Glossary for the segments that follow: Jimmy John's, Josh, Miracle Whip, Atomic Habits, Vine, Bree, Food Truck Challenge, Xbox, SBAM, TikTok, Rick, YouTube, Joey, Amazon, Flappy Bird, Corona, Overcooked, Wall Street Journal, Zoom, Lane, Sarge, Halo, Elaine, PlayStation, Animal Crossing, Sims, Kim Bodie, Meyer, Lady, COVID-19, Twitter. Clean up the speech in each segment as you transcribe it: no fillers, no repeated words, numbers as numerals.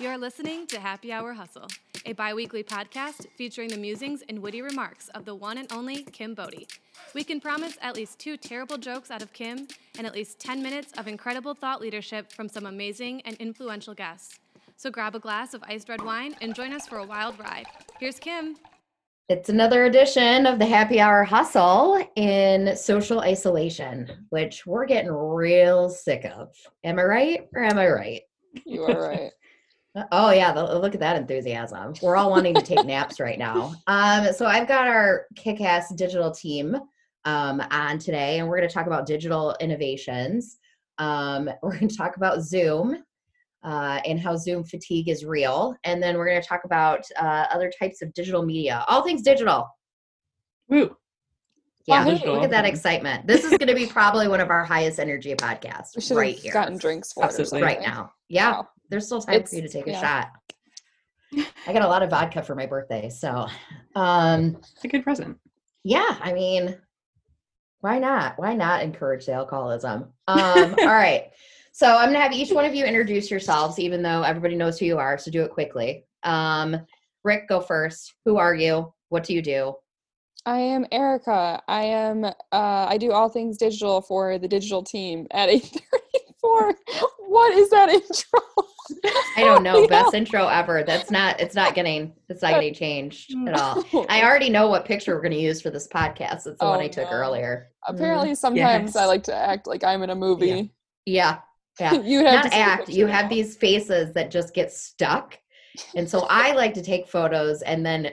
You're listening to Happy Hour Hustle, a bi-weekly podcast featuring the musings and witty remarks of the one and only Kim Bodie. We can promise at least 2 terrible jokes out of Kim and at least 10 minutes of incredible thought leadership from some amazing and influential guests. So grab a glass of iced red wine and join us for a wild ride. Here's Kim. It's another edition of the Happy Hour Hustle in social isolation, which we're getting real sick of. Am I right or am I right? You are right. Oh, yeah. Look at that enthusiasm. We're all wanting to take naps right now. So I've got our kick-ass digital team on today, and we're going to talk about digital innovations. We're going to talk about Zoom and how Zoom fatigue is real. And then we're going to talk about other types of digital media. All things digital. Woo. Yeah, look at that excitement. This is going to be probably one of our highest energy podcasts right here. We should have gotten drinks for it right now. Yeah. Wow. There's still time for you to take a shot. I got a lot of vodka for my birthday, so. It's a good present. Yeah, I mean, why not? Why not encourage the alcoholism? All right. So I'm going to have each one of you introduce yourselves, even though everybody knows who you are, so do it quickly. Rick, go first. Who are you? What do you do? I am Erica. I do all things digital for the digital team at 834. What is that intro? I don't know. Best intro ever. It's not getting changed at all. I already know what picture we're going to use for this podcast. It's the one I took earlier. Apparently, sometimes I like to act like I'm in a movie. Yeah. You have not act. You have these faces that just get stuck, and so I like to take photos and then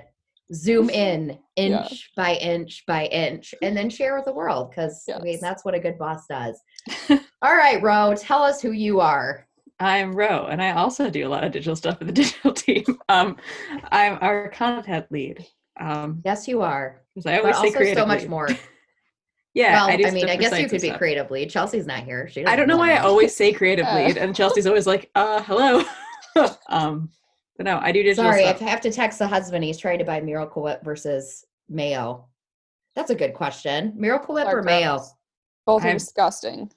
zoom in inch by inch and then share with the world because I mean that's what a good boss does. All right, Ro, tell us who you are. I'm Ro, and I also do a lot of digital stuff for the digital team. I'm our content lead. Yes, you are. I always say creative so much lead. More. Yeah, well, I guess you could be creative lead. Chelsea's not here. I don't know why I always say creative lead, and Chelsea's always like, hello. But no, I do digital stuff. I have to text the husband. He's trying to buy Miracle Whip versus mayo. That's a good question. Miracle Whip or mayo? Both are disgusting.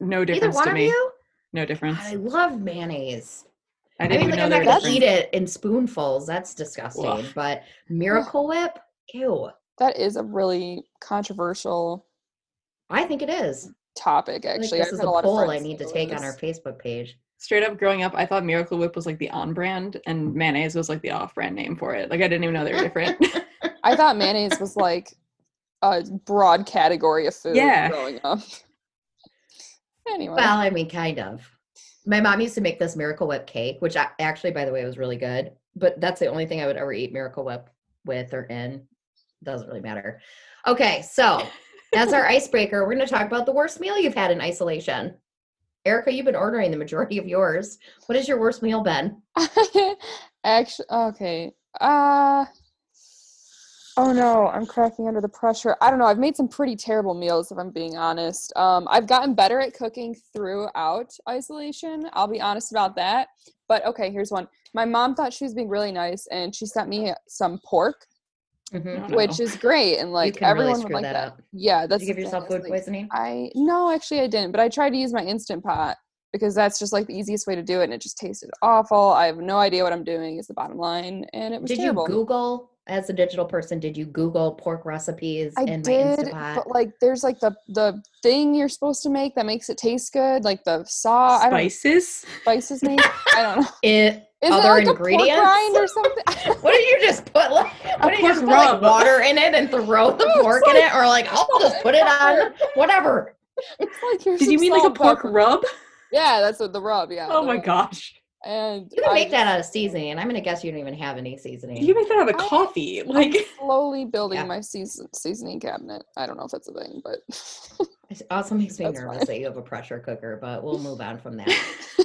No difference to me. Either one of you? No difference. I love mayonnaise. I'm not going to eat it in spoonfuls. That's disgusting. Ugh. But Miracle Whip? Ew. That is a really controversial I think it is. Topic, actually. This is a poll I need to take on our Facebook page. Straight up growing up, I thought Miracle Whip was like the on-brand and mayonnaise was like the off-brand name for it. Like I didn't even know they were different. I thought mayonnaise was like a broad category of food growing up. Anyway. Well, I mean, kind of. My mom used to make this Miracle Whip cake, which actually, by the way, was really good. But that's the only thing I would ever eat Miracle Whip with or in. Doesn't really matter. Okay, so as our icebreaker, we're going to talk about the worst meal you've had in isolation. Erica, you've been ordering the majority of yours. What has your worst meal been? Actually, okay. Oh no, I'm cracking under the pressure. I don't know. I've made some pretty terrible meals, if I'm being honest. I've gotten better at cooking throughout isolation. I'll be honest about that. But okay, here's one. My mom thought she was being really nice, and she sent me some pork, which is great. And like everyone really would like that up. Yeah, that's. Did you give yourself food poisoning? No, actually, I didn't. But I tried to use my Instant Pot because that's just like the easiest way to do it, and it just tasted awful. I have no idea what I'm doing. Is the bottom line, and it was terrible. Did you Google? As a digital person, did you Google pork recipes in my Instant Pot? I did, but like there's like the thing you're supposed to make that makes it taste good, like the sauce. Spices maybe? I don't know. Other ingredients? Pork rind or something? What did you just put? Like, what did you just put like water in it and throw the pork in it? Or like, I'll just put it on whatever. It's like did you mean like a pork rub? Yeah, that's what the rub, yeah. Oh my gosh. And you can make that out of seasoning, and I'm going to guess you don't even have any seasoning. You make that out of coffee. Like I'm slowly building my seasoning cabinet. I don't know if that's a thing, but it also makes me nervous that you have a pressure cooker. But we'll move on from that.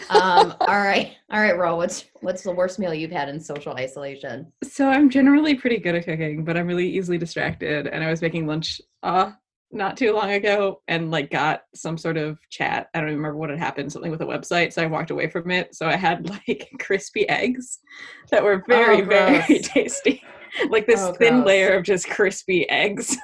All right, Ro. What's the worst meal you've had in social isolation? So I'm generally pretty good at cooking, but I'm really easily distracted. And I was making lunch not too long ago and like got some sort of chat. I don't even remember what had happened, something with a website. So I walked away from it. So I had like crispy eggs that were very, very tasty. Like this thin layer of just crispy eggs.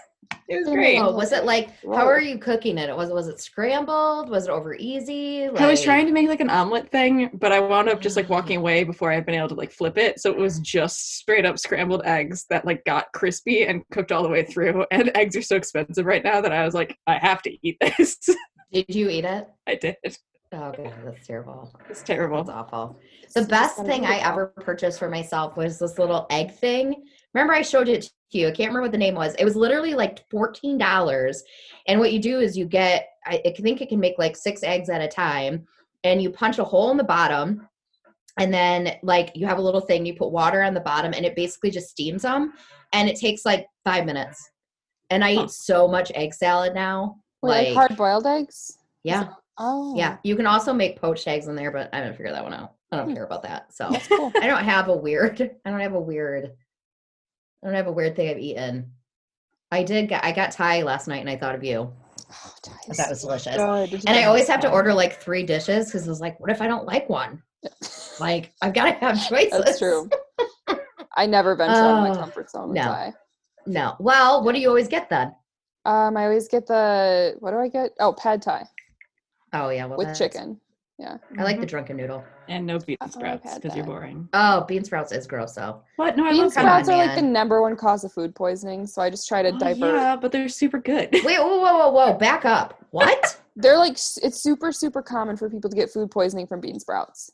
It was great. Oh, was it like, how are you cooking it? Was it scrambled? Was it over easy? Like... I was trying to make like an omelet thing, but I wound up just like walking away before I had been able to like flip it. So it was just straight up scrambled eggs that like got crispy and cooked all the way through. And eggs are so expensive right now that I was like, I have to eat this. Did you eat it? I did. Oh God, that's terrible. It's terrible. It's awful. The best thing I ever purchased for myself was this little egg thing. Remember I showed it to you. I can't remember what the name was. It was literally like $14. And what you do is you get, I think it can make like 6 eggs at a time, and you punch a hole in the bottom, and then like you have a little thing, you put water on the bottom, and it basically just steams them, and it takes like 5 minutes. And I eat so much egg salad now. Like hard boiled eggs? Yeah. Oh. Yeah. You can also make poached eggs in there, but I didn't figure that one out. I don't care about that. So cool. I don't have a weird thing I've eaten. I got Thai last night, and I thought of you. Oh, that was delicious. God, and I always have to order like 3 dishes because I was like, what if I don't like one? Like, I've got to have choices. That's true. I never venture out of my comfort zone with Thai. No. Well, what do you always get then? I always get what do I get? Oh, pad Thai. Oh, yeah. Well, with chicken. Yeah. I like the drunken noodle. And no bean sprouts because you're boring. Oh, bean sprouts is gross though. What? No, I love sprouts are like the #1 cause of food poisoning, so I just try to divert. Yeah, but they're super good. Wait, whoa, back up. What? They're like, it's super, super common for people to get food poisoning from bean sprouts.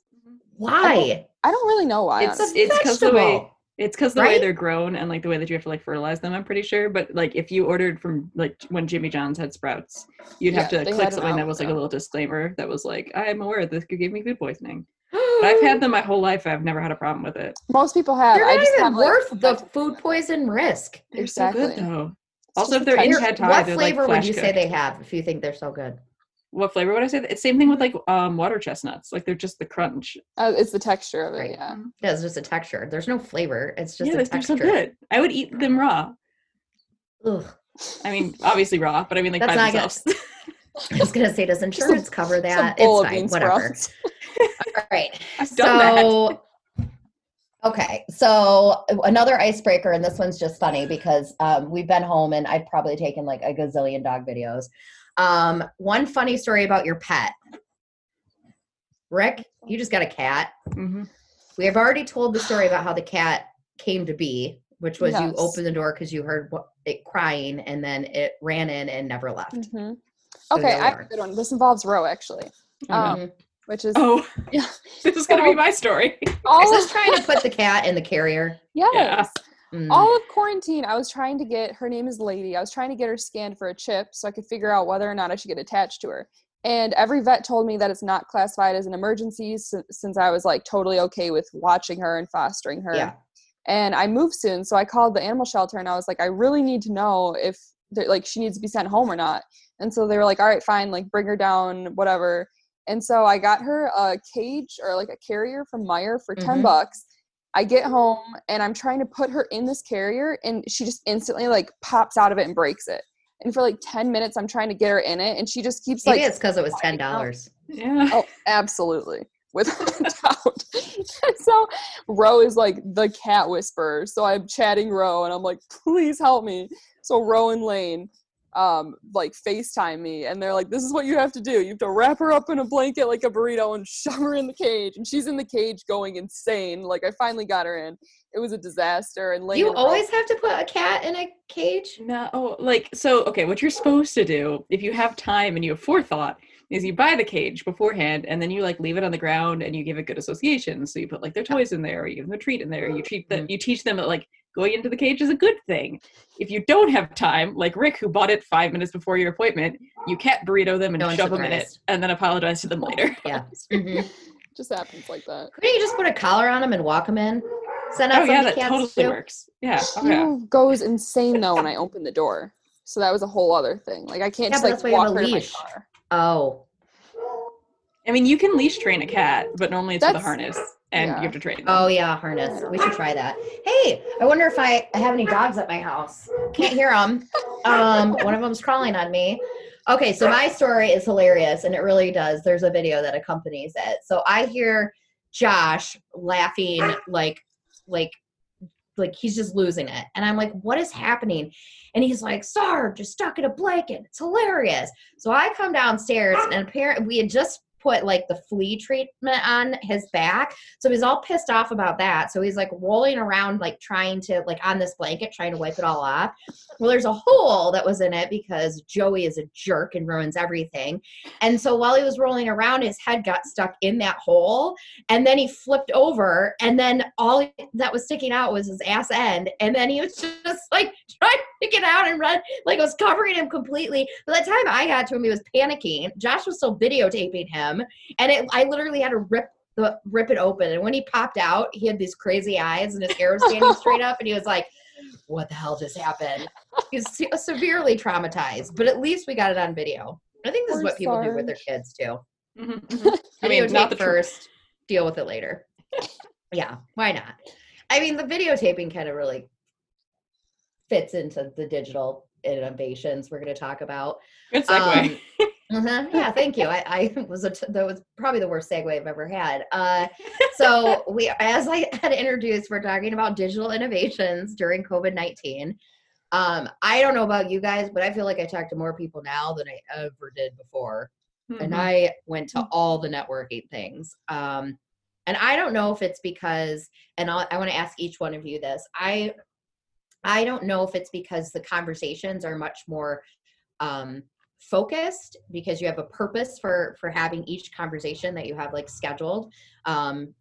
Why? I don't really know why. It's because the way It's because the way they're grown and like the way that you have to like fertilize them, I'm pretty sure. But like if you ordered from like when Jimmy John's had sprouts, you'd have to click something that was like a little disclaimer that was like, I am aware this could give me food poisoning. But I've had them my whole life. I've never had a problem with it. Most people have. They're not even worth the food poison risk. They're so good though. Also, if they're in pad Thai, what flavor would you say they have if you think they're so good? What flavor would I say? It's same thing with like water chestnuts. Like they're just the crunch. It's the texture of it, yeah. Yeah, it's just a texture. There's no flavor. It's just a texture. They're so good. I would eat them raw. Ugh. I mean, obviously raw, but I mean like by themselves. I was going to say, does insurance cover that? It's fine, whatever. All right. I've done that. Okay, so another icebreaker, and this one's just funny because we've been home and I've probably taken like a gazillion dog videos. One funny story about your pet. Rick, you just got a cat. Mm-hmm. We have already told the story about how the cat came to be, which was you opened the door because you heard it crying, and then it ran in and never left. Mm-hmm. So okay, I have a good one. This involves Ro, actually. Mm-hmm. Which is... Oh, yeah. This is going to be my story. I was trying to put the cat in the carrier. Yes. Yeah. All of quarantine, I was trying to get, her name is Lady, I was trying to get her scanned for a chip so I could figure out whether or not I should get attached to her. And every vet told me that it's not classified as an emergency since I was like totally okay with watching her and fostering her. Yeah. And I moved soon, so I called the animal shelter and I was like, I really need to know if like she needs to be sent home or not. And so they were like, all right, fine, like bring her down, whatever. And so I got her a cage or like a carrier from Meyer for $10. I get home and I'm trying to put her in this carrier and she just instantly like pops out of it and breaks it. And for like 10 minutes, I'm trying to get her in it and she just keeps like. Maybe it's because it was $10. Yeah. Oh, absolutely. Without a doubt. So Ro is like the cat whisperer. So I'm chatting Ro and I'm like, please help me. So Ro and Lane like FaceTime me and they're like, this is what you have to do. You have to wrap her up in a blanket like a burrito and shove her in the cage. And she's in the cage going insane. Like I finally got her in. It was a disaster. And you always have to put a cat in a cage? No, like, so, okay, what you're supposed to do if you have time and you have forethought is you buy the cage beforehand and then you like leave it on the ground and you give it good associations. So you put like their toys in there, or you give them a treat in there, you treat them, you teach them that like going into the cage is a good thing. If you don't have time, like Rick, who bought it 5 minutes before your appointment, you cat burrito them and shove them in it and then apologize to them later. Yeah. Mm-hmm. Just happens like that. Couldn't you just put a collar on them and walk them in? That totally works. Yeah. She goes insane though when I open the door. So that was a whole other thing. Like I can't just like walk her in my car. Oh. I mean, you can leash train a cat, but normally it's with a harness and you have to train them. Oh yeah, harness. We should try that. Hey, I wonder if I have any dogs at my house. Can't hear them. One of them's crawling on me. Okay, so my story is hilarious and it really does. There's a video that accompanies it. So I hear Josh laughing like like, he's just losing it. And I'm like, what is happening? And he's like, Sarge, you're stuck in a blanket. It's hilarious. So I come downstairs, and apparently we had just put like the flea treatment on his back. So he's all pissed off about that. So he's like rolling around, like trying to, like on this blanket, trying to wipe it all off. Well, there's a hole that was in it because Joey is a jerk and ruins everything. And so while he was rolling around, his head got stuck in that hole, and then he flipped over, and then all that was sticking out was his ass end. And then he was just like trying to get out and run, like it was covering him completely. By the time I got to him, he was panicking. Josh was still videotaping him. And I literally had to rip it open. And when he popped out, he had these crazy eyes and his hair was standing straight up. And he was like, what the hell just happened? He's severely traumatized, but at least we got it on video. I think this is what people do with their kids too. Mm-hmm. I mean, videotape first, deal with it later. Yeah. Why not? I mean, the videotaping kind of really fits into the digital innovations we're going to talk about. Good segue. Uh-huh. Yeah, thank you. That was probably the worst segue I've ever had. So we, as I had introduced, we're talking about digital innovations during COVID-19. I don't know about you guys, but I feel like I talk to more people now than I ever did before. Mm-hmm. And I went to all the networking things. And I don't know if it's because, and I want to ask each one of you this. I don't know if it's because the conversations are much more, focused, because you have a purpose for having each conversation that you have like scheduled,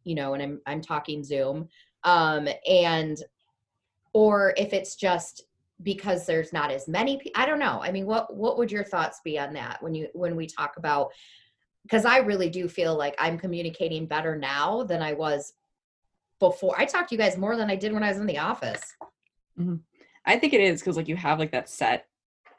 you know, and I'm talking Zoom, and, or if it's just because there's not as many people, I don't know. I mean, what would your thoughts be on that when we talk about, because I really do feel like I'm communicating better now than I was before. I talked to you guys more than I did when I was in the office. Mm-hmm. I think it is because like you have like that set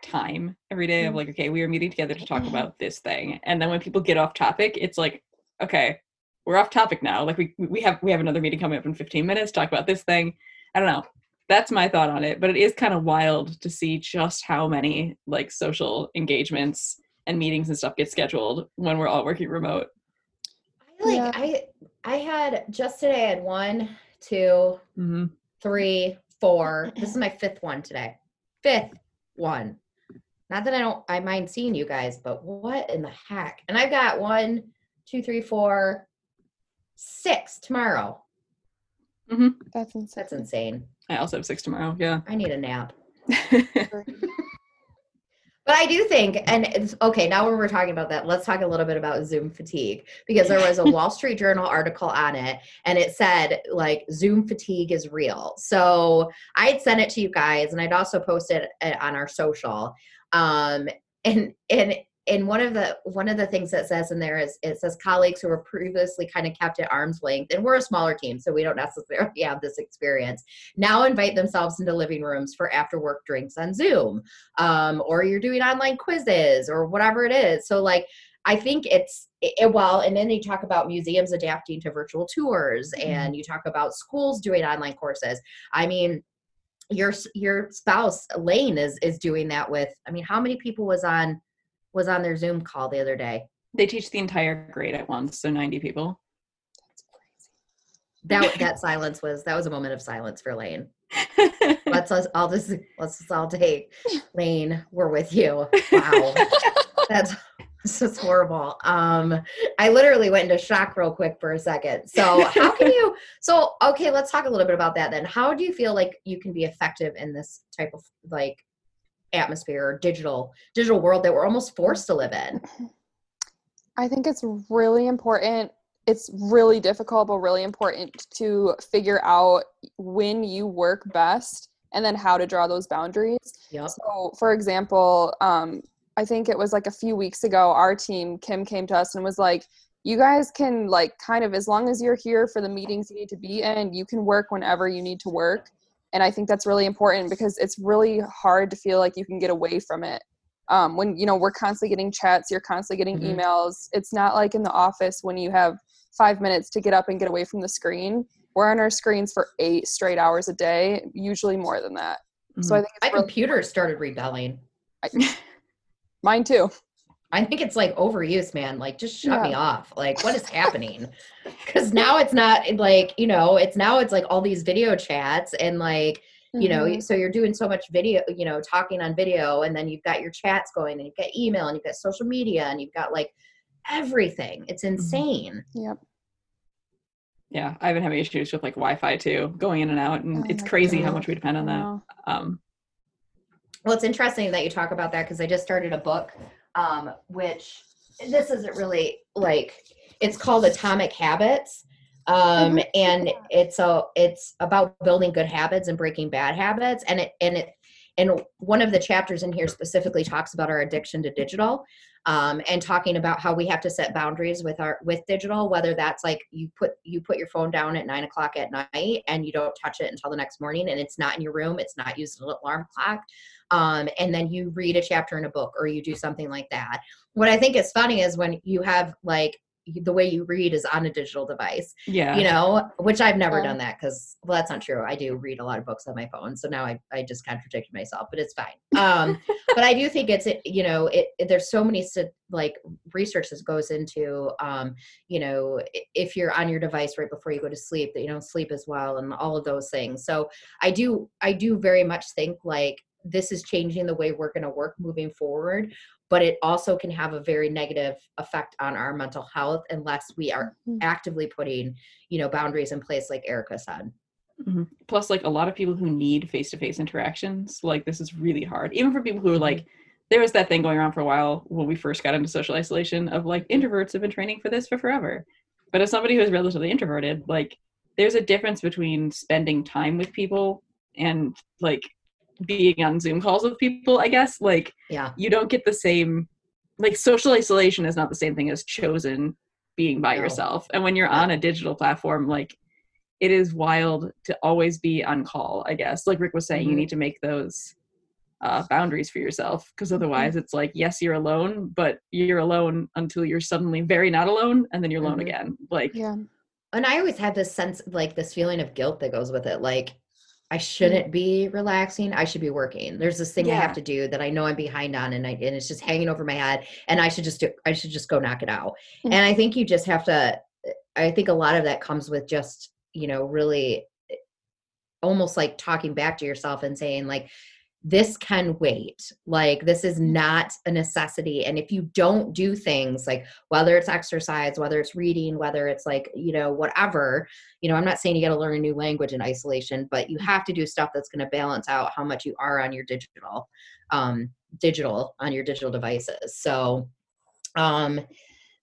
time every day of like, okay, we are meeting together to talk about this thing, and then when people get off topic, it's like, okay, we're off topic now, like we have another meeting coming up in 15 minutes to talk about this thing. I don't know, that's my thought on it, but it is kind of wild to see just how many like social engagements and meetings and stuff get scheduled when we're all working remote. I had just today I had 1, 2 mm-hmm. 3, 4 this is my fifth one today. Not that I mind seeing you guys, but what in the heck? And I've got 1, 2, 3, 4, 6 tomorrow. Mm-hmm. That's insane. I also have 6 tomorrow. Yeah. I need a nap. But I do think, and it's, okay, now when we're talking about that, let's talk a little bit about Zoom fatigue, because there was a Wall Street Journal article on it, and it said, like, Zoom fatigue is real. So I had sent it to you guys, and I'd also posted it on our social. And one of the things that says in there is, it says colleagues who were previously kind of kept at arm's length, and we're a smaller team, so we don't necessarily have this experience, now invite themselves into living rooms for after work drinks on Zoom, or you're doing online quizzes or whatever it is. So like, I think and then you talk about museums adapting to virtual tours, mm-hmm. and you talk about schools doing online courses. I mean, your spouse, Elaine, is doing that with, I mean, how many people was on their Zoom call the other day? They teach the entire grade at once, so 90 people. That's crazy. That silence was a moment of silence for Lane. Let's all take Lane, we're with you. Wow. This is horrible. I literally went into shock real quick for a second. So okay, let's talk a little bit about that then. How do you feel like you can be effective in this type of like atmosphere or digital world that we're almost forced to live in? I think it's really important. It's really difficult, but really important to figure out when you work best and then how to draw those boundaries. Yep. So for example, I think it was like a few weeks ago, our team, Kim, came to us and was like, you guys can like kind of, as long as you're here for the meetings you need to be in, you can work whenever you need to work. And I think that's really important because it's really hard to feel like you can get away from it. When, you know, we're constantly getting chats, you're constantly getting mm-hmm. emails. It's not like in the office when you have 5 minutes to get up and get away from the screen. We're on our screens for 8 straight hours a day, usually more than that. Mm-hmm. So I think my computer started rebelling. Mine too. I think it's like overuse, man. Like, just shut me off. Like, what is happening? Because now it's not like, you know, it's now it's like all these video chats and like, you know, so you're doing so much video, you know, talking on video, and then you've got your chats going, and you've got email, and you've got social media, and you've got like everything. It's insane. Yep. Yeah. I've been having issues with like Wi-Fi too, going in and out, and it's crazy how much we depend on that. Well, it's interesting that you talk about that, because I just started a book, which this isn't really like, it's called Atomic Habits. And it's about building good habits and breaking bad habits. And one of the chapters in here specifically talks about our addiction to digital, and talking about how we have to set boundaries with our, with digital, whether that's like you put your phone down at 9 o'clock at night and you don't touch it until the next morning, and it's not in your room. It's not used as an alarm clock. And then you read a chapter in a book, or you do something like that. What I think is funny is when you have like, the way you read is on a digital device, you know, which I've never done that, because, well, that's not true. I do read a lot of books on my phone. So now I just contradicted myself, but it's fine. But I do think it's, you know, there's so many like research that goes into, you know, if you're on your device right before you go to sleep, that you don't sleep as well, and all of those things. So I do very much think like this is changing the way we're going to work moving forward, but it also can have a very negative effect on our mental health unless we are actively putting, you know, boundaries in place, like Erica said. Mm-hmm. Plus, like, a lot of people who need face-to-face interactions, like, this is really hard. Even for people who are like, there was that thing going around for a while when we first got into social isolation of like, introverts have been training for this for forever. But as somebody who is relatively introverted, like, there's a difference between spending time with people and like being on Zoom calls with people, I guess. Like, you don't get the same, like, social isolation is not the same thing as chosen being by yourself. And when you're on a digital platform, like, it is wild to always be on call, I guess. Like Rick was saying, you need to make those boundaries for yourself, because otherwise it's like, yes, you're alone, but you're alone until you're suddenly very not alone, and then you're alone again. Like, and I always had this sense, like, this feeling of guilt that goes with it. Like, I shouldn't be relaxing. I should be working. There's this thing I have to do that I know I'm behind on, and it's just hanging over my head, and I should just go knock it out. Mm-hmm. And I think you just have to, I think a lot of that comes with just, you know, really almost like talking back to yourself and saying like, this can wait. Like, this is not a necessity. And if you don't do things, like whether it's exercise, whether it's reading, whether it's like, you know, whatever, you know, I'm not saying you got to learn a new language in isolation, but you have to do stuff that's going to balance out how much you are on your digital devices.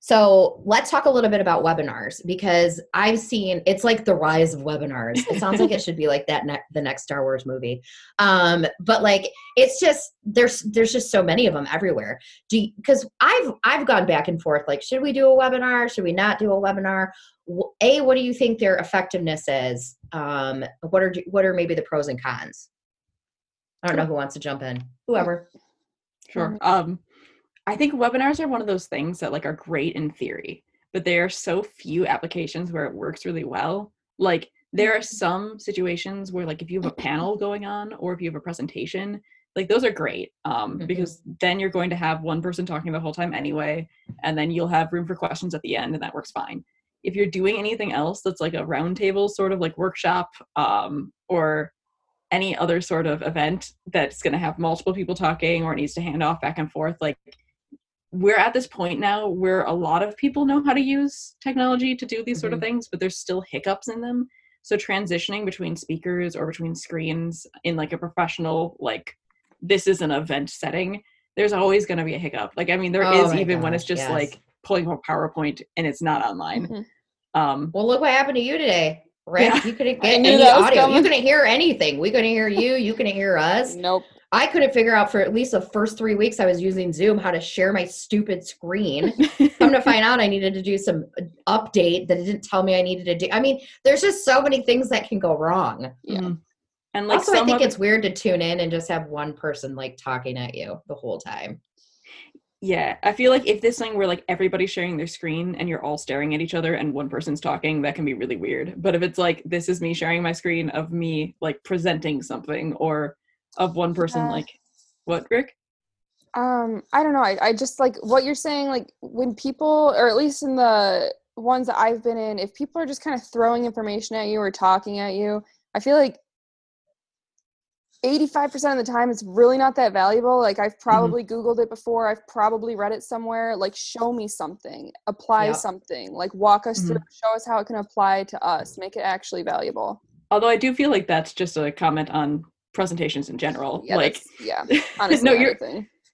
So let's talk a little bit about webinars, because I've seen, it's like the rise of webinars. It sounds like it should be like that, the next Star Wars movie. But like, it's just, there's just so many of them everywhere. Because I've gone back and forth, like, should we do a webinar? Should we not do a webinar? A, what do you think their effectiveness is? What are maybe the pros and cons? I don't know who wants to jump in. Whoever. Sure. I think webinars are one of those things that like are great in theory, but there are so few applications where it works really well. Like, there are some situations where like if you have a panel going on or if you have a presentation, like those are great because then you're going to have one person talking the whole time anyway, and then you'll have room for questions at the end, and that works fine. If you're doing anything else that's like a roundtable sort of like workshop or any other sort of event that's going to have multiple people talking or it needs to hand off back and forth, like, we're at this point now where a lot of people know how to use technology to do these sort of things, but there's still hiccups in them. So transitioning between speakers or between screens in like a professional, like, this is an event setting, there's always going to be a hiccup. Like, I mean, there is, even when it's just like pulling up PowerPoint and it's not online. Well, look what happened to you today, Rick. You couldn't get any audio. You couldn't hear anything. We couldn't hear you. You couldn't hear us. Nope. I couldn't figure out for at least the first 3 weeks I was using Zoom how to share my stupid screen. Come to find out I needed to do some update that it didn't tell me I needed to do. I mean, there's just so many things that can go wrong. Yeah. And like, also, I think it's weird to tune in and just have one person like talking at you the whole time. Yeah. I feel like if this thing where like everybody's sharing their screen and you're all staring at each other and one person's talking, that can be really weird. But if it's like, this is me sharing my screen of me like presenting something, or of one person, like, what, Rick? I don't know. I just like what you're saying, like when people, or at least in the ones that I've been in, if people are just kind of throwing information at you or talking at you, I feel like 85% of the time it's really not that valuable. Like I've probably Googled it before. I've probably read it somewhere. Like show me something, apply something, like walk us through, show us how it can apply to us, make it actually valuable. Although I do feel like that's just a comment on presentations in general. Yeah, like, yeah, honestly, no,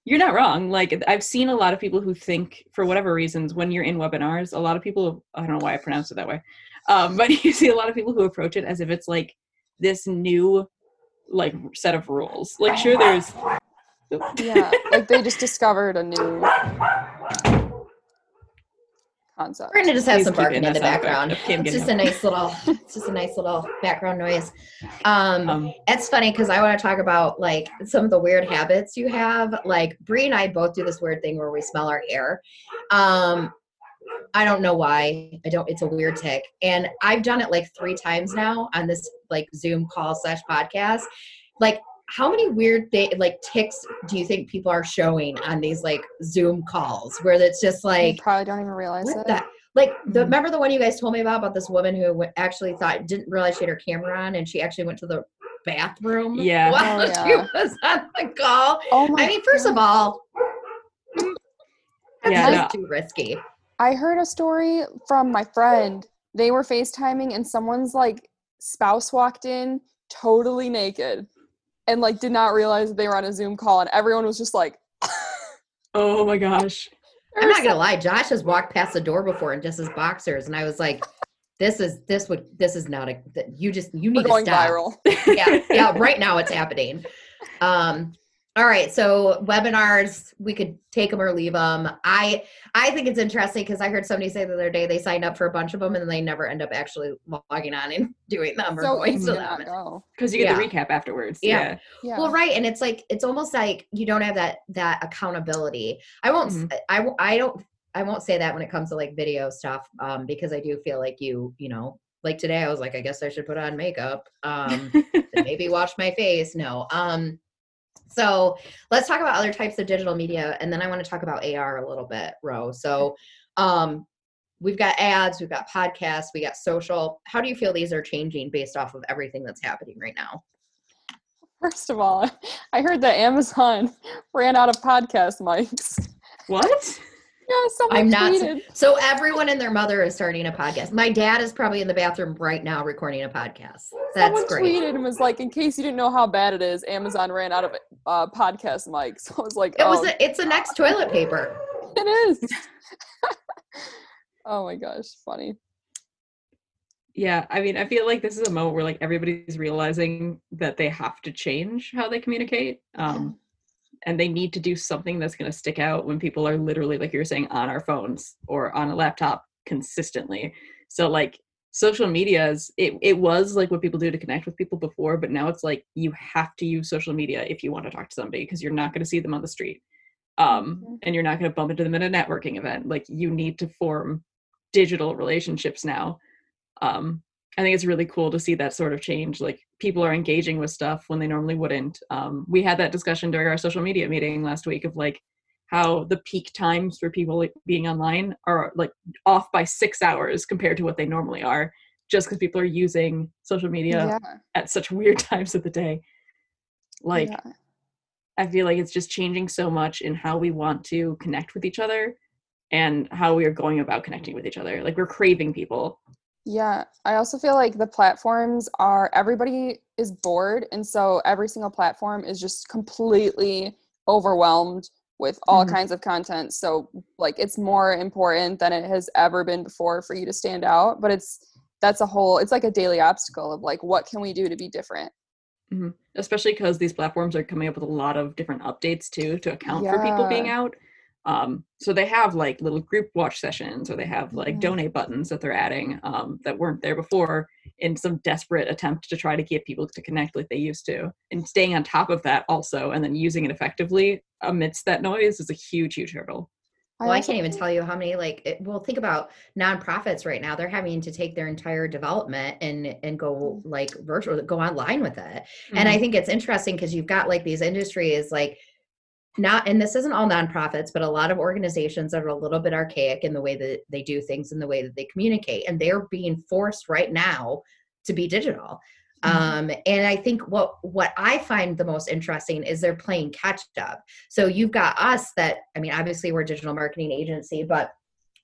you're not wrong. Like I've seen a lot of people who think for whatever reasons, when you're in webinars, a lot of people, I don't know why I pronounced it that way. But you see a lot of people who approach it as if it's like this new, like set of rules. Like sure there's yeah, like they just discovered a new concept. We're gonna just have some barking in the background. It's just a nice little background noise. It's funny because I want to talk about like some of the weird habits you have. Like Bree and I both do this weird thing where we smell our air. I don't know why. It's a weird tic. And I've done it like 3 times now on this like Zoom call / podcast. Like how many weird like tics do you think people are showing on these like Zoom calls where it's just like, you probably don't even realize it. Like remember the one you guys told me about this woman who actually didn't realize she had her camera on and she actually went to the bathroom. Yeah. While she was on the call. Oh my God. First of all, that's just too risky. I heard a story from my friend. They were FaceTiming and someone's like spouse walked in totally naked and like did not realize that they were on a Zoom call and everyone was just like, oh my gosh. I'm not gonna lie, Josh has walked past the door before in just his boxers and I was like, you need to stop. Viral. yeah, right now it's happening. All right, so webinars, we could take them or leave them. I think it's interesting because I heard somebody say the other day they signed up for a bunch of them and then they never end up actually logging on and doing them or going to them. Because you get the recap afterwards. Yeah. Well, right, and it's like it's almost like you don't have that accountability. I won't say that when it comes to like video stuff because I do feel like you know. Like today, I was like, I guess I should put on makeup. Maybe wash my face. No. So let's talk about other types of digital media. And then I want to talk about AR a little bit, Ro. So we've got ads, we've got podcasts, we got social. How do you feel these are changing based off of everything that's happening right now? First of all, I heard that Amazon ran out of podcast mics. What? So everyone and their mother is starting a podcast. My dad is probably in the bathroom right now recording a podcast. Someone tweeted and was like, in case you didn't know how bad it is, Amazon ran out of podcast mics. So I was like, it's the next toilet paper. It is. Oh my gosh, funny. Yeah, I mean, I feel like this is a moment where like everybody's realizing that they have to change how they communicate. And they need to do something that's going to stick out when people are literally, like you're saying, on our phones or on a laptop consistently. So like social media is, it was like what people do to connect with people before, but now it's like you have to use social media if you want to talk to somebody because you're not going to see them on the street. And you're not going to bump into them at a networking event. Like you need to form digital relationships now. I think it's really cool to see that sort of change. Like people are engaging with stuff when they normally wouldn't. We had that discussion during our social media meeting last week of like how the peak times for people like being online are like off by 6 hours compared to what they normally are, just because people are using social media at such weird times of the day. Like, I feel like it's just changing so much in how we want to connect with each other and how we are going about connecting with each other. Like we're craving people. Yeah, I also feel like the platforms are, everybody is bored, and so every single platform is just completely overwhelmed with all kinds of content. So, like, it's more important than it has ever been before for you to stand out, but it's like a daily obstacle of, like, what can we do to be different? Mm-hmm. Especially because these platforms are coming up with a lot of different updates, too, to account for people being out. So they have like little group watch sessions or they have like donate buttons that they're adding that weren't there before in some desperate attempt to try to get people to connect like they used to. And staying on top of that also and then using it effectively amidst that noise is a huge, huge hurdle. Well, I can't even tell you how many, think about nonprofits right now. They're having to take their entire development and go like virtual, go online with it. Mm-hmm. And I think it's interesting because you've got like these industries like not, and this isn't all nonprofits, but a lot of organizations are a little bit archaic in the way that they do things and the way that they communicate, and they're being forced right now to be digital. And I think what I find the most interesting is they're playing catch up. So you've got us that, I mean, obviously we're a digital marketing agency, but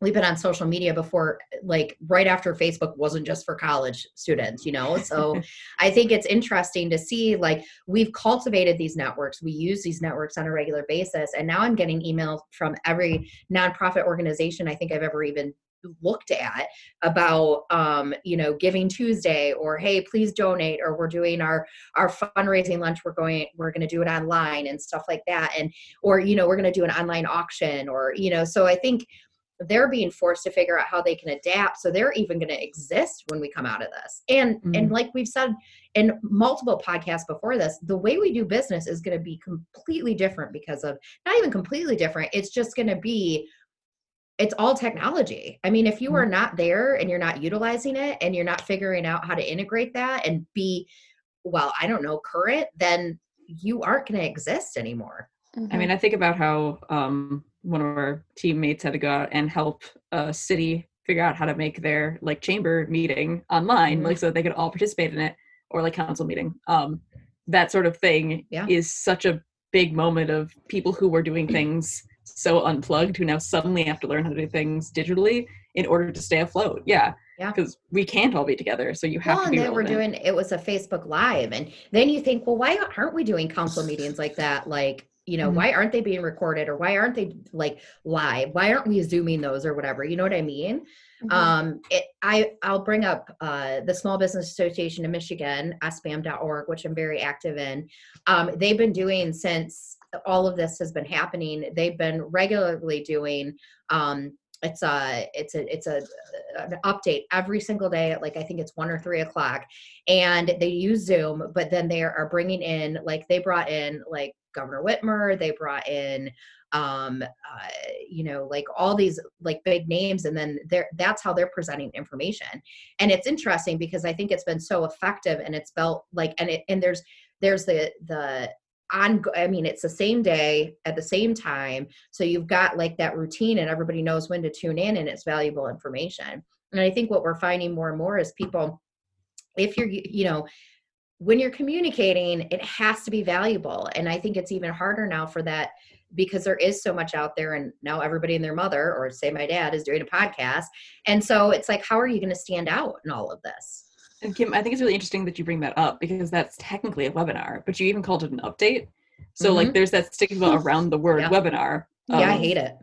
we've been on social media before, like right after Facebook wasn't just for college students, you know? So I think it's interesting to see, like, we've cultivated these networks. We use these networks on a regular basis. And now I'm getting emails from every nonprofit organization I think I've ever even looked at about, you know, Giving Tuesday, or, hey, please donate, or we're doing our fundraising lunch. We're going to do it online and stuff like that. And, or, you know, we're going to do an online auction, or, you know, so I think they're being forced to figure out how they can adapt. So they're even going to exist when we come out of this. And, and like we've said in multiple podcasts before this, the way we do business is going to be completely different because of, not even completely different. It's just going to be, it's all technology. I mean, if you are not there and you're not utilizing it and you're not figuring out how to integrate that and be, well, I don't know, current, then you aren't going to exist anymore. I mean, I think about how one of our teammates had to go out and help a city figure out how to make their like chamber meeting online, like so that they could all participate in it, or like council meeting. That sort of thing is such a big moment of people who were doing things so unplugged, who now suddenly have to learn how to do things digitally in order to stay afloat. Because we can't all be together, so you have to be relevant. And then we're doing, it was a Facebook Live, and then you think, well, why aren't we doing council meetings like that? Like, you know, why aren't they being recorded, or why aren't they like live? Why aren't we Zooming those or whatever? You know what I mean? I'll bring up the Small Business Association of Michigan, SBAM.org, which I'm very active in. They've been doing, since all of this has been happening, they've been regularly doing, it's an update every single day at, like, I think it's 1 or 3 o'clock, and they use Zoom, but then they are bringing in, like, they brought in like Governor Whitmer, they brought in, you know, like all these like big names, and then that's how they're presenting information. And it's interesting because I think it's been so effective, and it's felt like, and there's the I mean, it's the same day at the same time. So you've got like that routine, and everybody knows when to tune in, and it's valuable information. And I think what we're finding more and more is people, if you're, you know, when you're communicating, it has to be valuable. And I think it's even harder now for that, because there is so much out there, and now everybody and their mother, or say my dad, is doing a podcast. And so it's like, how are you going to stand out in all of this? And Kim, I think it's really interesting that you bring that up, because that's technically a webinar, but you even called it an update. So like there's that stigma around the word webinar. I hate it.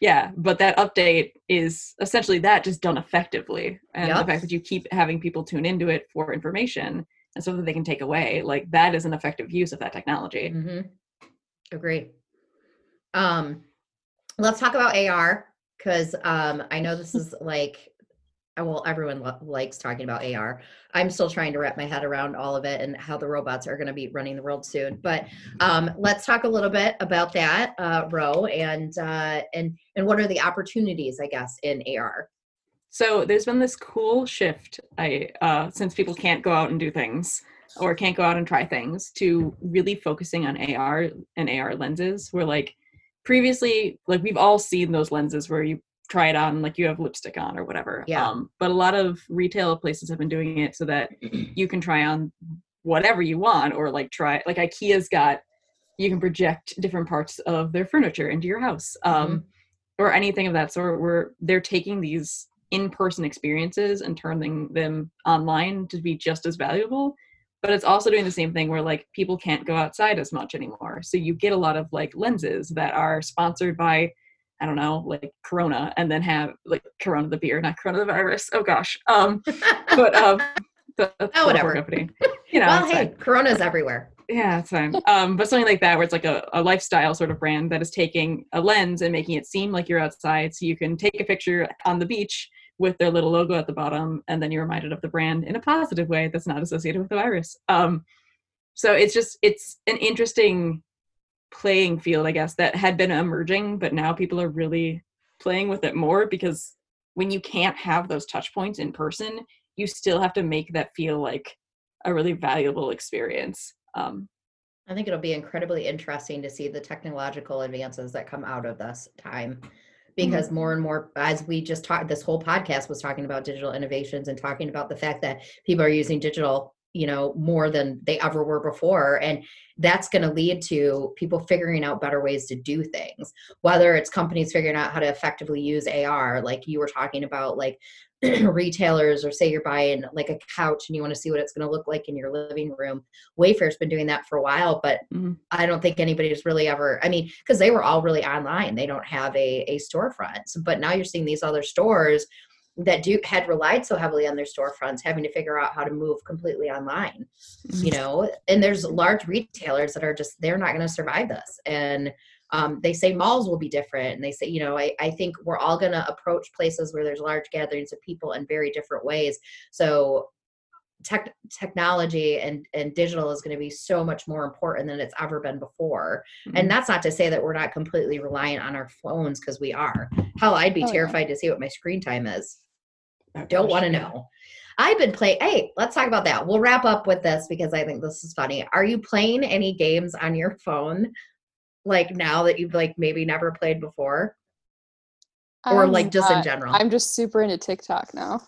Yeah. But that update is essentially that, just done effectively. And the fact that you keep having people tune into it for information and so that they can take away, like, that is an effective use of that technology. Agree. Let's talk about AR, because I know this is like, well, everyone likes talking about AR. I'm still trying to wrap my head around all of it and how the robots are going to be running the world soon. But let's talk a little bit about that, Ro, and what are the opportunities, I guess, in AR? So there's been this cool shift since people can't go out and do things, or can't go out and try things, to really focusing on AR and AR lenses. Where, like, previously, like, we've all seen those lenses where you try it on, like you have lipstick on or whatever. But a lot of retail places have been doing it so that you can try on whatever you want, or like try, like IKEA's got, you can project different parts of their furniture into your house, or anything of that sort, where they're taking these in-person experiences and turning them online to be just as valuable. But it's also doing the same thing where, like, people can't go outside as much anymore. So you get a lot of like lenses that are sponsored by, I don't know, like Corona, and then have like Corona the beer, not Corona the virus. Oh gosh. But whatever company, you know. Well, hey, fine. Corona's everywhere. Yeah, it's fine. But something like that, where it's like a lifestyle sort of brand that is taking a lens and making it seem like you're outside, so you can take a picture on the beach with their little logo at the bottom, and then you're reminded of the brand in a positive way that's not associated with the virus. So it's just, it's an interesting playing field, I guess, that had been emerging, but now people are really playing with it more, because when you can't have those touch points in person, you still have to make that feel like a really valuable experience. I think it'll be incredibly interesting to see the technological advances that come out of this time, because more and more, as we just talked, this whole podcast was talking about digital innovations and talking about the fact that people are using digital, you know, more than they ever were before. And that's going to lead to people figuring out better ways to do things, whether it's companies figuring out how to effectively use AR, like you were talking about, like retailers, or say you're buying like a couch and you want to see what it's going to look like in your living room. Wayfair's been doing that for a while, but I don't think anybody's really ever, I mean, because they were all really online. They don't have a storefront. So, but now you're seeing these other stores that had relied so heavily on their storefronts having to figure out how to move completely online, you know, and there's large retailers that are just, they're not going to survive this. And they say malls will be different. And they say, you know, I think we're all going to approach places where there's large gatherings of people in very different ways. So technology and digital is going to be so much more important than it's ever been before. And that's not to say that we're not completely reliant on our phones, because we are. Hell, I'd be terrified to see what my screen time is. Don't want to know. I've been playing. Hey, let's talk about that. We'll wrap up with this because I think this is funny. Are you playing any games on your phone, like now that you've like maybe never played before, or in general? I'm just super into TikTok now.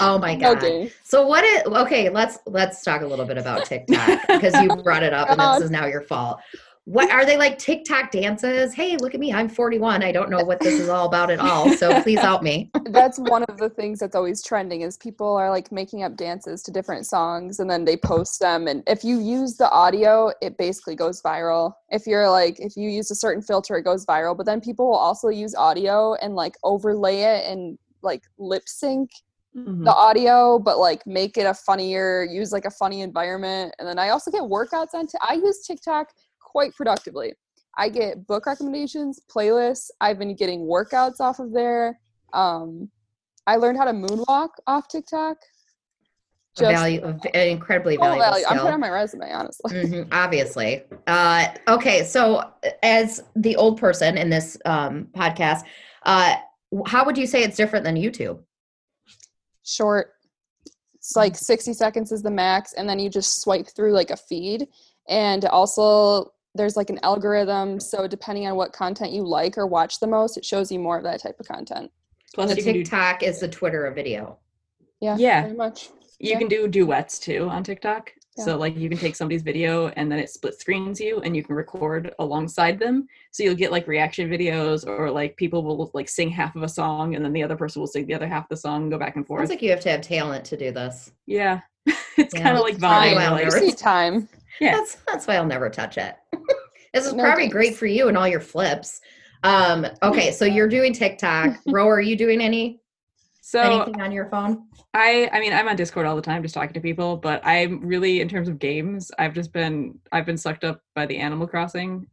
Oh my God. Okay. So let's talk a little bit about TikTok because you brought it up and this is now your fault. What are they, like TikTok dances? Hey, look at me. I'm 41. I don't know what this is all about at all. So please help me. That's one of the things that's always trending is people are like making up dances to different songs and then they post them. And if you use the audio, it basically goes viral. If you use a certain filter, it goes viral. But then people will also use audio and like overlay it and like lip sync the audio, but like make it a funnier, use like a funny environment. And then I also get workouts on I use TikTok quite productively. I get book recommendations, playlists. I've been getting workouts off of there. I learned how to moonwalk off TikTok. Incredibly valuable. I'm putting on my resume, honestly. Obviously. Okay. So as the old person in this podcast, how would you say it's different than YouTube? Short. It's like 60 seconds is the max. And then you just swipe through like a feed. And also there's like an algorithm. So depending on what content you like or watch the most, it shows you more of that type of content. Plus the TikTok is the Twitter of video. Yeah. Pretty much. You can do duets too on TikTok. Yeah. So like you can take somebody's video and then it split screens you and you can record alongside them. So you'll get like reaction videos or like people will like sing half of a song and then the other person will sing the other half of the song and go back and forth. It's like you have to have talent to do this. Yeah. It's kind of like Vine. Time. Yeah. That's why I'll never touch it. This is probably great for you and all your flips. Okay, so you're doing TikTok. Ro, are you doing anything on your phone? I mean, I'm on Discord all the time just talking to people, but I'm really, in terms of games, I've been sucked up by the Animal Crossing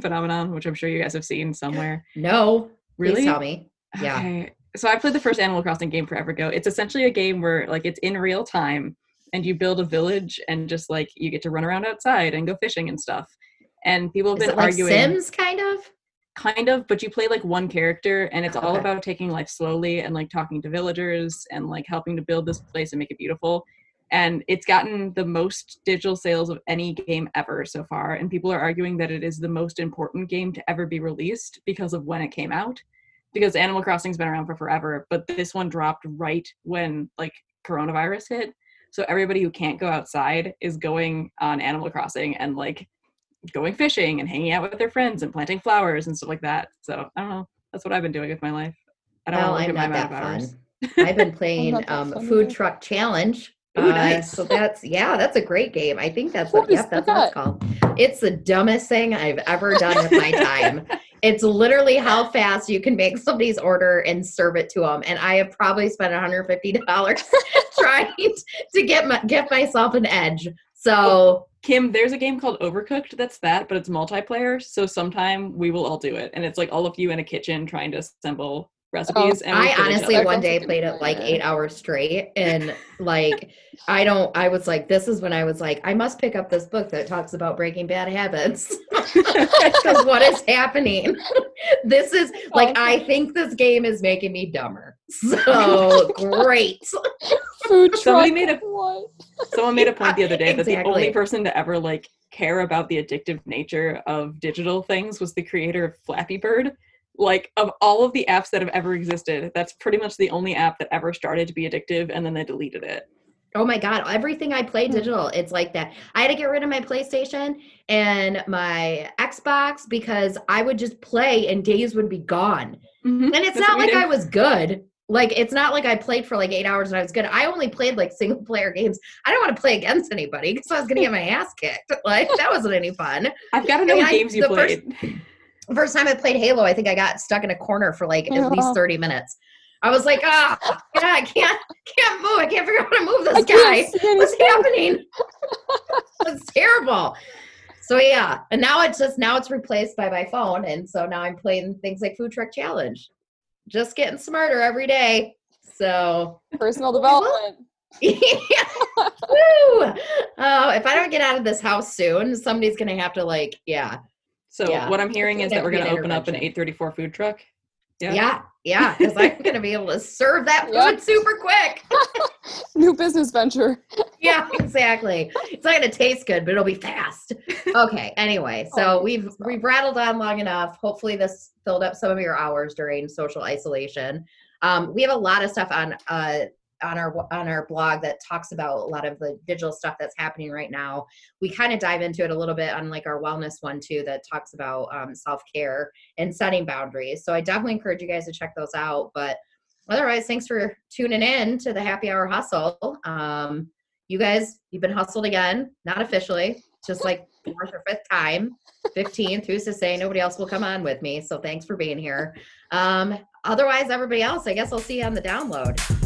phenomenon, which I'm sure you guys have seen somewhere. No. Really? Please tell me. Yeah. Okay. So I played the first Animal Crossing game forever ago. It's essentially a game where like it's in real time. And you build a village and just like you get to run around outside and go fishing and stuff. And people have been arguing. Sims kind of, but you play like one character and it's all about taking life slowly and like talking to villagers and like helping to build this place and make it beautiful. And it's gotten the most digital sales of any game ever so far. And people are arguing that it is the most important game to ever be released because of when it came out, because Animal Crossing's been around for forever, but this one dropped right when like coronavirus hit. So everybody who can't go outside is going on Animal Crossing and like going fishing and hanging out with their friends and planting flowers and stuff like that. So I don't know. That's what I've been doing with my life. I don't want to look at my amount of hours. I've been playing Food Truck Challenge. Ooh, nice. So that's a great game. I think that's what it's called. It's the dumbest thing I've ever done with my time. It's literally how fast you can make somebody's order and serve it to them. And I have probably spent $150 trying to get myself an edge. So Kim, there's a game called Overcooked. But it's multiplayer. So sometime we will all do it. And it's like all of you in a kitchen trying to assemble recipes. And I honestly one day played it like 8 hours straight. And like, I was like, this is when I was like, I must pick up this book that talks about breaking bad habits. Because what is happening? This is like, I think this game is making me dumber. So great. Food truck. Someone made a point the other day that the only person to ever like care about the addictive nature of digital things was the creator of Flappy Bird. Like, of all of the apps that have ever existed, that's pretty much the only app that ever started to be addictive, and then they deleted it. Oh my God, everything I play digital, it's like that. I had to get rid of my PlayStation and my Xbox because I would just play and days would be gone. Mm-hmm. And it's not like I was good. Like, it's not like I played for like 8 hours and I was good. I only played like single player games. I don't want to play against anybody because I was going to get my ass kicked. Like, that wasn't any fun. I've got to know what games you played. First time I played Halo, I think I got stuck in a corner for like at least 30 minutes. I was like, yeah, I can't move. I can't figure out how to move this guy. What's happening? It's terrible. So yeah. And now it's replaced by my phone. And so now I'm playing things like Food Truck Challenge. Just getting smarter every day. So personal development. Yeah. Woo. If I don't get out of this house soon, somebody's going to have to like, yeah. So what I'm hearing is that we're going to open up an 834 food truck. Yeah, because I'm going to be able to serve that food super quick. New business venture. Yeah, exactly. It's not going to taste good, but it'll be fast. Okay, anyway, so we've rattled on long enough. Hopefully this filled up some of your hours during social isolation. We have a lot of stuff on our blog that talks about a lot of the digital stuff that's happening right now. We kind of dive into it a little bit on like our wellness one too, that talks about self-care and setting boundaries. So I definitely encourage you guys to check those out. But otherwise, thanks for tuning in to the Happy Hour Hustle. You guys, you've been hustled again, not officially, just like fourth or fifth time, 15th. Who's to say nobody else will come on with me? So thanks for being here. Otherwise, everybody else, I guess I'll see you on the download.